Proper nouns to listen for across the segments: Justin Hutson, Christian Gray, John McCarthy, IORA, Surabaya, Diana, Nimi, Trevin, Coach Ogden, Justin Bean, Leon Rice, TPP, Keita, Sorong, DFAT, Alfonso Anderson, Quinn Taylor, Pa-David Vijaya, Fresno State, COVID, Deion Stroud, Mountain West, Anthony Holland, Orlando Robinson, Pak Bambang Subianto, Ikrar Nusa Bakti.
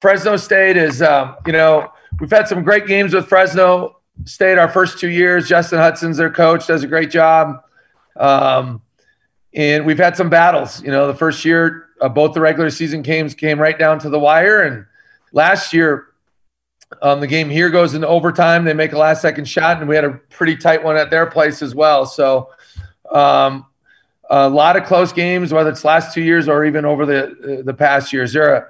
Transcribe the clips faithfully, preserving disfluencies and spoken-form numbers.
Fresno State is, um, you know, we've had some great games with Fresno State our first two years. Justin Hutson's their coach, does a great job. Um, and we've had some battles. You know, the first year, uh, both the regular season games came right down to the wire. And last year, um, the game here goes into overtime. They make a last-second shot, and we had a pretty tight one at their place as well. So um, a lot of close games, whether it's last two years or even over the uh, the past years. They're a,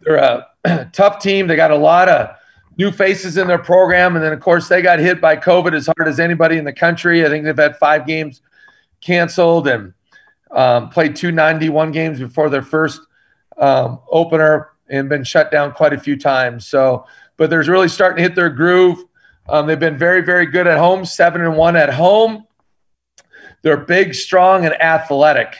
they're a tough team. They got a lot of new faces in their program. And then, of course, they got hit by COVID as hard as anybody in the country. I think they've had five games canceled and um, played two ninety-one games before their first um, opener and been shut down quite a few times. So, but they're really starting to hit their groove. Um, they've been very, very good at home, seven and one at home. They're big, strong, and athletic.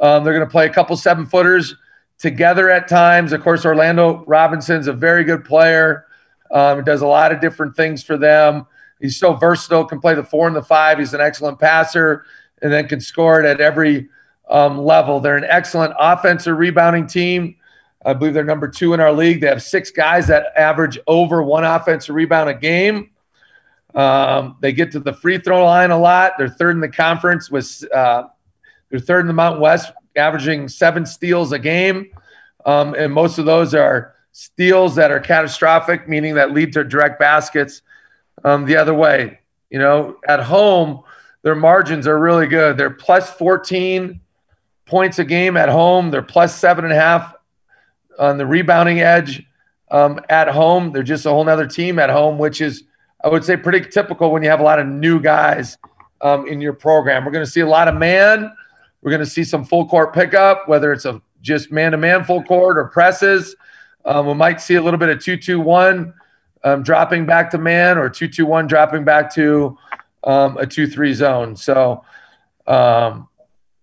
Um, they're going to play a couple seven-footers together at times. Of course, Orlando Robinson's a very good player. Um, does a lot of different things for them. He's so versatile, can play the four and the five. He's an excellent passer and then can score it at every um, level. They're an excellent offensive rebounding team. I believe they're number two in our league. They have six guys that average over one offensive rebound a game. Um, they get to the free throw line a lot. They're third in the conference with uh, they're third in the Mountain West, averaging seven steals a game, um, and most of those are steals that are catastrophic, meaning that lead to direct baskets um, the other way. You know, at home, their margins are really good. They're plus fourteen points a game at home. They're plus seven and a half on the rebounding edge um, at home. They're just a whole nother team at home, which is, I would say, pretty typical when you have a lot of new guys um, in your program. We're going to see a lot of man. We're going to see some full court pickup, whether it's a just man-to-man full court or presses. Um, we might see a little bit of two two one um, dropping back to man or two two one dropping back to um, a two three zone. So, um,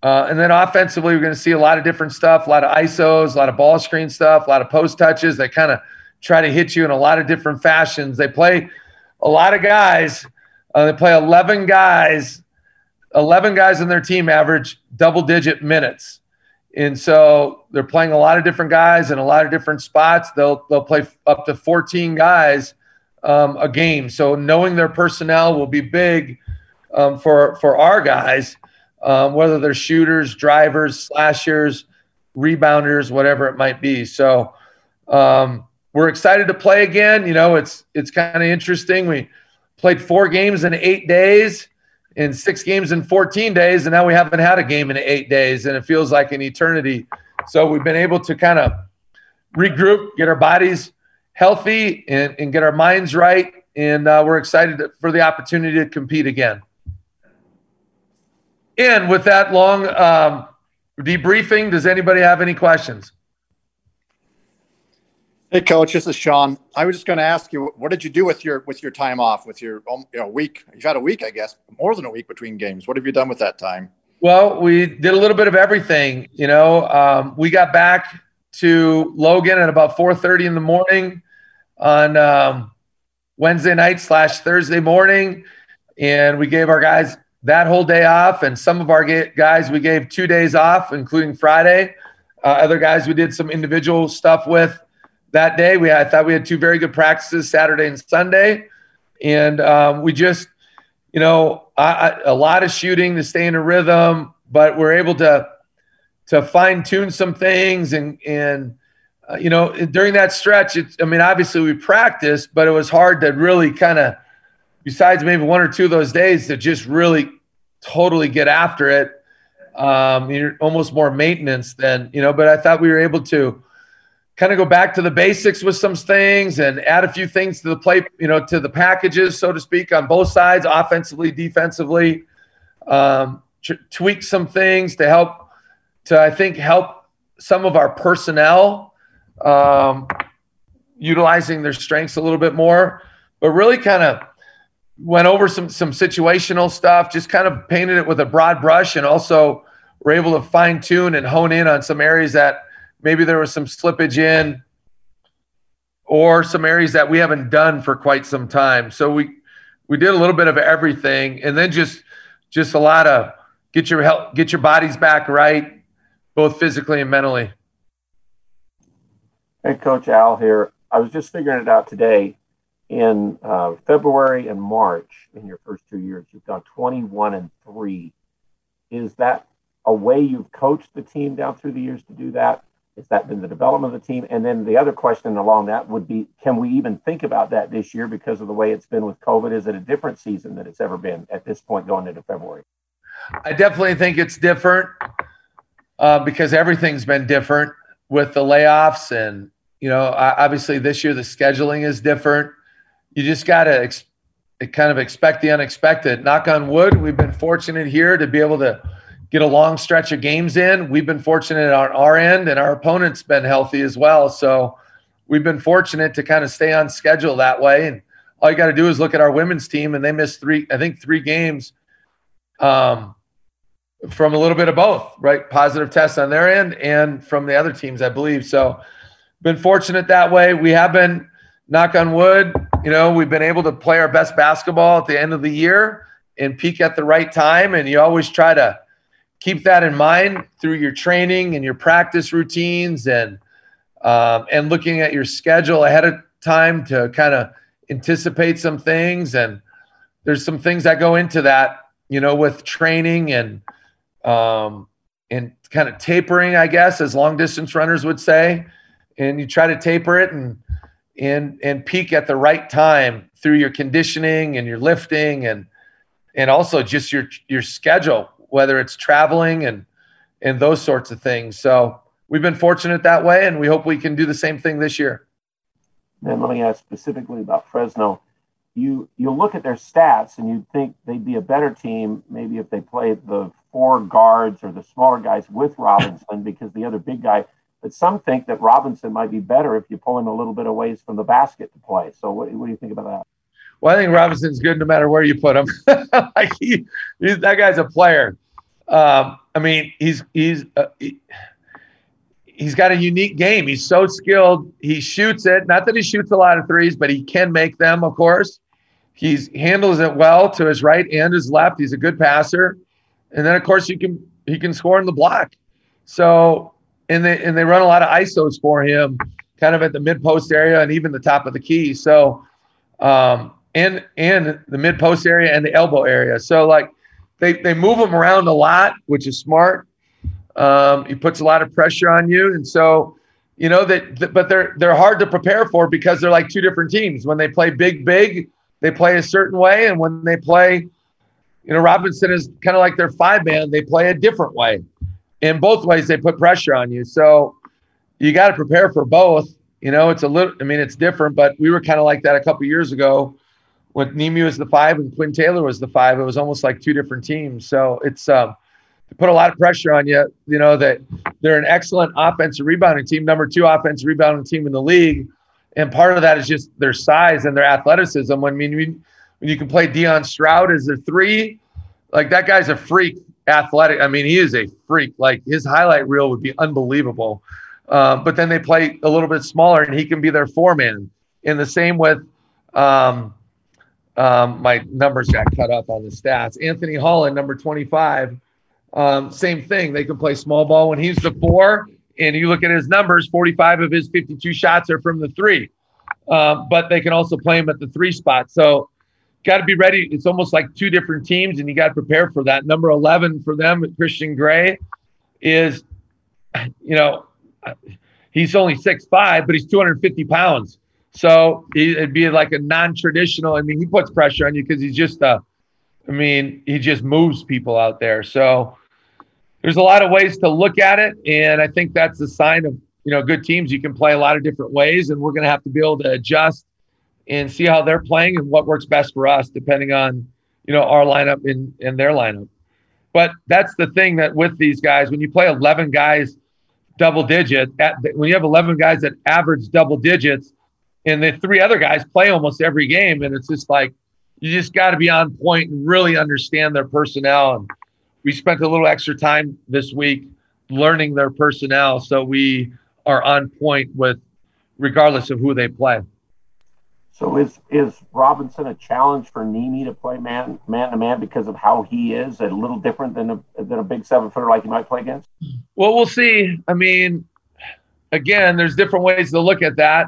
uh, and then offensively, we're going to see a lot of different stuff, a lot of I S Os, a lot of ball screen stuff, a lot of post touches. They kind of try to hit you in a lot of different fashions. They play a lot of guys. Uh, they play eleven guys. eleven guys on their team average double-digit minutes. And so they're playing a lot of different guys in a lot of different spots. They'll they'll play up to fourteen guys um, a game. So knowing their personnel will be big um, for, for our guys, um, whether they're shooters, drivers, slashers, rebounders, whatever it might be. So um, we're excited to play again. You know, it's, it's kind of interesting. We played four games in eight days. In six games in fourteen days, and now we haven't had a game in eight days, and it feels like an eternity. So we've been able to kind of regroup, get our bodies healthy, and, and get our minds right, and uh, we're excited for the opportunity to compete again. And with that long um, debriefing, does anybody have any questions? Hey, Coach, this is Sean. I was just going to ask you, what did you do with your with your time off, with your you know, week? You've had a week, I guess, more than a week between games. What have you done with that time? Well, we did a little bit of everything. You know, um, we got back to Logan at about four thirty in the morning on um, Wednesday night slash Thursday morning, and we gave our guys that whole day off, and some of our guys we gave two days off, including Friday. Uh, other guys we did some individual stuff with. That day, we I thought we had two very good practices, Saturday and Sunday. And um, we just, you know, I, I, a lot of shooting to stay in a rhythm, but we're able to to fine-tune some things. And, and uh, you know, during that stretch, it's, I mean, obviously we practiced, but it was hard to really kind of, besides maybe one or two of those days, to just really totally get after it. Um, you're almost more maintenance than, you know, but I thought we were able to kind of go back to the basics with some things and add a few things to the play, you know, to the packages, so to speak, on both sides, offensively, defensively, um, tweak some things to help to, I think, help some of our personnel, um, utilizing their strengths a little bit more, but really kind of went over some, some situational stuff, just kind of painted it with a broad brush, and also were able to fine tune and hone in on some areas that maybe there was some slippage in or some areas that we haven't done for quite some time. So we we did a little bit of everything, and then just just a lot of get your help, get your bodies back right, both physically and mentally. Hey, Coach Al here. I was just figuring it out today. In uh, February and March, in your first two years, you've done twenty-one and three. Is that a way you've coached the team down through the years to do that? Has that been the development of the team? And then the other question along that would be, can we even think about that this year because of the way it's been with COVID? Is it a different season than it's ever been at this point going into February? I definitely think it's different uh, because everything's been different with the layoffs. And, you know, obviously this year the scheduling is different. You just got to ex- kind of expect the unexpected. Knock on wood, we've been fortunate here to be able to get a long stretch of games in. We've been fortunate on our end, and our opponent's been healthy as well. So we've been fortunate to kind of stay on schedule that way. And all you got to do is look at our women's team, and they missed three, I think three games um, from a little bit of both, right? Positive tests on their end and from the other teams, I believe. So been fortunate that way. We have been, knock on wood, you know, we've been able to play our best basketball at the end of the year and peak at the right time. And you always try to keep that in mind through your training and your practice routines and, um, and looking at your schedule ahead of time to kind of anticipate some things. And there's some things that go into that, you know, with training and, um, and kind of tapering, I guess, as long distance runners would say, and you try to taper it and, And, and peak at the right time through your conditioning and your lifting and and also just your your schedule, whether it's traveling and and those sorts of things. So we've been fortunate that way, and we hope we can do the same thing this year. And let me ask specifically about Fresno. You you look at their stats and you'd think they'd be a better team maybe if they played the four guards or the smaller guys with Robinson because the other big guy – but some think that Robinson might be better if you pull him a little bit of ways from the basket to play. So what, what do you think about that? Well, I think Robinson's good no matter where you put him. like he, he, that guy's a player. Um, I mean, he's he's uh, he, he's got a unique game. He's so skilled. He shoots it. Not that he shoots a lot of threes, but he can make them, of course. He handles it well to his right and his left. He's a good passer. And then, of course, you can he can score in the block. So – And they and they run a lot of I S Os for him, kind of at the mid post area and even the top of the key. So, um, and and the mid post area and the elbow area. So like, they they move him around a lot, which is smart. Um, he puts a lot of pressure on you, and so you know that. Th- but they're they're hard to prepare for because they're like two different teams. When they play big, big, they play a certain way, and when they play, you know, Robinson is kind of like their five man. They play a different way. In both ways, they put pressure on you. So you got to prepare for both. You know, it's a little, I mean, it's different, but we were kind of like that a couple of years ago when Nimi was the five and Quinn Taylor was the five. It was almost like two different teams. So it's, um, they put a lot of pressure on you, you know, that they're an excellent offensive rebounding team, number two offensive rebounding team in the league. And part of that is just their size and their athleticism. When, I mean, when you can play Deion Stroud as a three, like that guy's a freak. Athletic. I mean, he is a freak. Like his highlight reel would be unbelievable. Um, but then they play a little bit smaller, and he can be their four man. And the same with um, um, my numbers got cut up on the stats. Anthony Holland, number twenty-five. Um, same thing. They can play small ball when he's the four. And you look at his numbers: forty-five of his fifty-two shots are from the three. Uh, but they can also play him at the three spot. So. Got to be ready. It's almost like two different teams, and you got to prepare for that. Number eleven for them, Christian Gray, is, you know, he's only six five, but he's two hundred fifty pounds. So it'd be like a non-traditional. I mean, he puts pressure on you because he's just, uh, I mean, he just moves people out there. So there's a lot of ways to look at it, and I think that's a sign of, you know, good teams. You can play a lot of different ways, and we're going to have to be able to adjust and see how they're playing and what works best for us, depending on, you know, our lineup and, and their lineup. But that's the thing that with these guys, when you play eleven guys double digit, at, when you have eleven guys that average double digits, and the three other guys play almost every game, and it's just like you just got to be on point and really understand their personnel. And we spent a little extra time this week learning their personnel, so we are on point with regardless of who they play. So is is Robinson a challenge for Nimi to play man man to man because of how he is, a little different than a than a big seven footer like he might play against? Well, we'll see. I mean, again, there's different ways to look at that.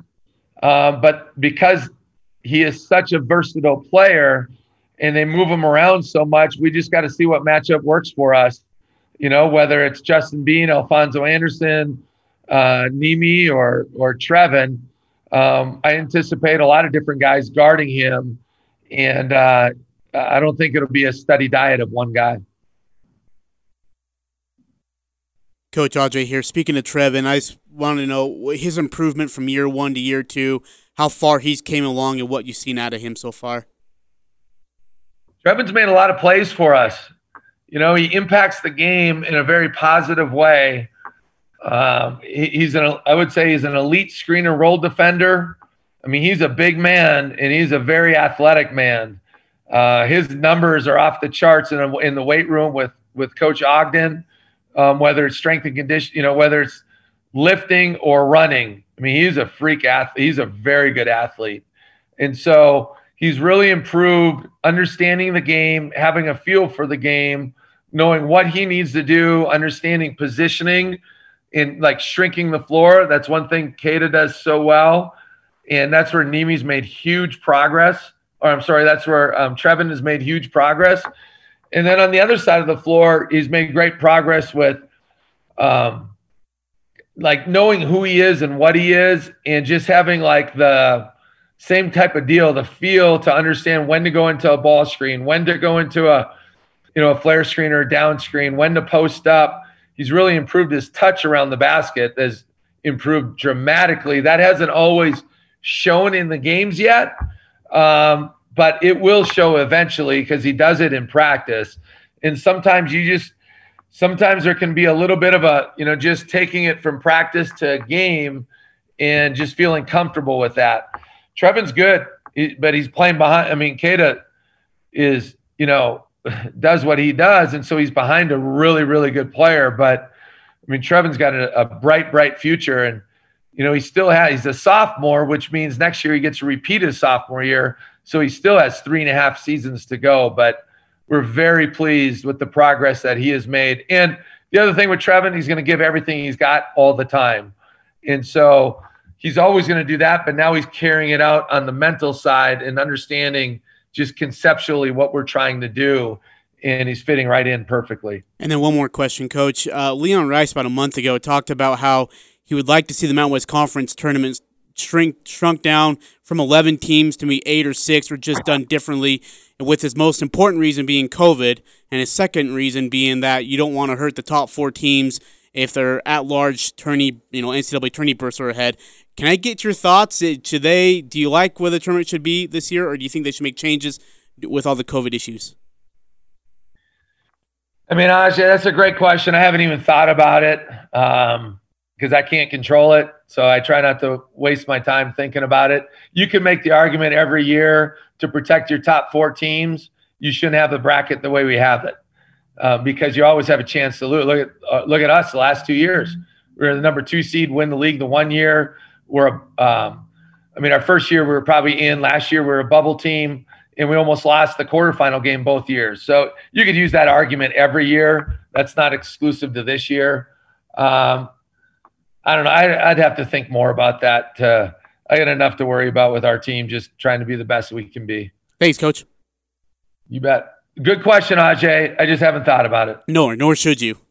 Uh, but because he is such a versatile player and they move him around so much, we just got to see what matchup works for us. You know, whether it's Justin Bean, Alfonso Anderson, uh, Nimi, or or Trevin, um, I anticipate a lot of different guys guarding him. And uh, I don't think it'll be a steady diet of one guy. Coach Audrey here. Speaking of Trevin, I just want to know his improvement from year one to year two, how far he's came along and what you've seen out of him so far. Trevin's made a lot of plays for us. You know, he impacts the game in a very positive way. Um, he, he's an, I would say he's an elite screen and roll defender. I mean, he's a big man, and he's a very athletic man. Uh, his numbers are off the charts in, a, in the weight room with, with Coach Ogden. Um, whether it's strength and condition, you know, whether it's lifting or running. I mean, he's a freak athlete. He's a very good athlete. And so he's really improved understanding the game, having a feel for the game, knowing what he needs to do, understanding positioning and like shrinking the floor. That's one thing Keita does so well. And that's where Nimi's made huge progress. Or I'm sorry, that's where um, Trevin has made huge progress. And then on the other side of the floor, he's made great progress with um, like knowing who he is and what he is, and just having like the same type of deal, the feel to understand when to go into a ball screen, when to go into a, you know, a flare screen or a down screen, when to post up. He's really improved his touch around the basket, has improved dramatically. That hasn't always shown in the games yet. Um, But it will show eventually because he does it in practice. And sometimes you just – sometimes there can be a little bit of a, you know, just taking it from practice to a game and just feeling comfortable with that. Trevin's good, but he's playing behind – I mean, Keita is, you know, does what he does, and so he's behind a really, really good player. But, I mean, Trevin's got a, a bright, bright future. And, you know, he still has – he's a sophomore, which means next year he gets to repeat his sophomore year. So he still has three and a half seasons to go, but we're very pleased with the progress that he has made. And the other thing with Trevin, he's going to give everything he's got all the time. And so he's always going to do that, but now he's carrying it out on the mental side and understanding just conceptually what we're trying to do. And he's fitting right in perfectly. And then one more question, Coach. Uh, Leon Rice about a month ago talked about how he would like to see the Mountain West Conference tournaments shrink shrunk down from eleven teams to maybe eight or six, or just done differently, and with his most important reason being COVID, and his second reason being that you don't want to hurt the top four teams if they're at large tourney, you know, N C double A tourney bursts are ahead. Can I get your thoughts? Should they, do you like where the tournament should be this year, or do you think they should make changes with all the COVID issues? I mean, honestly, that's a great question. I haven't even thought about it. Um, because I can't control it. So I try not to waste my time thinking about it. You can make the argument every year to protect your top four teams. You shouldn't have the bracket the way we have it uh, because you always have a chance to lose. Look at uh, look at us the last two years. We were the number two seed, win the league the one year. We're, um, I mean, our first year we were probably in. Last year we were a bubble team, and we almost lost the quarterfinal game both years. So you could use that argument every year. That's not exclusive to this year. Um I don't know. I'd have to think more about that. Uh, I got enough to worry about with our team, just trying to be the best we can be. Thanks, Coach. You bet. Good question, Ajay. I just haven't thought about it. Nor, nor should you.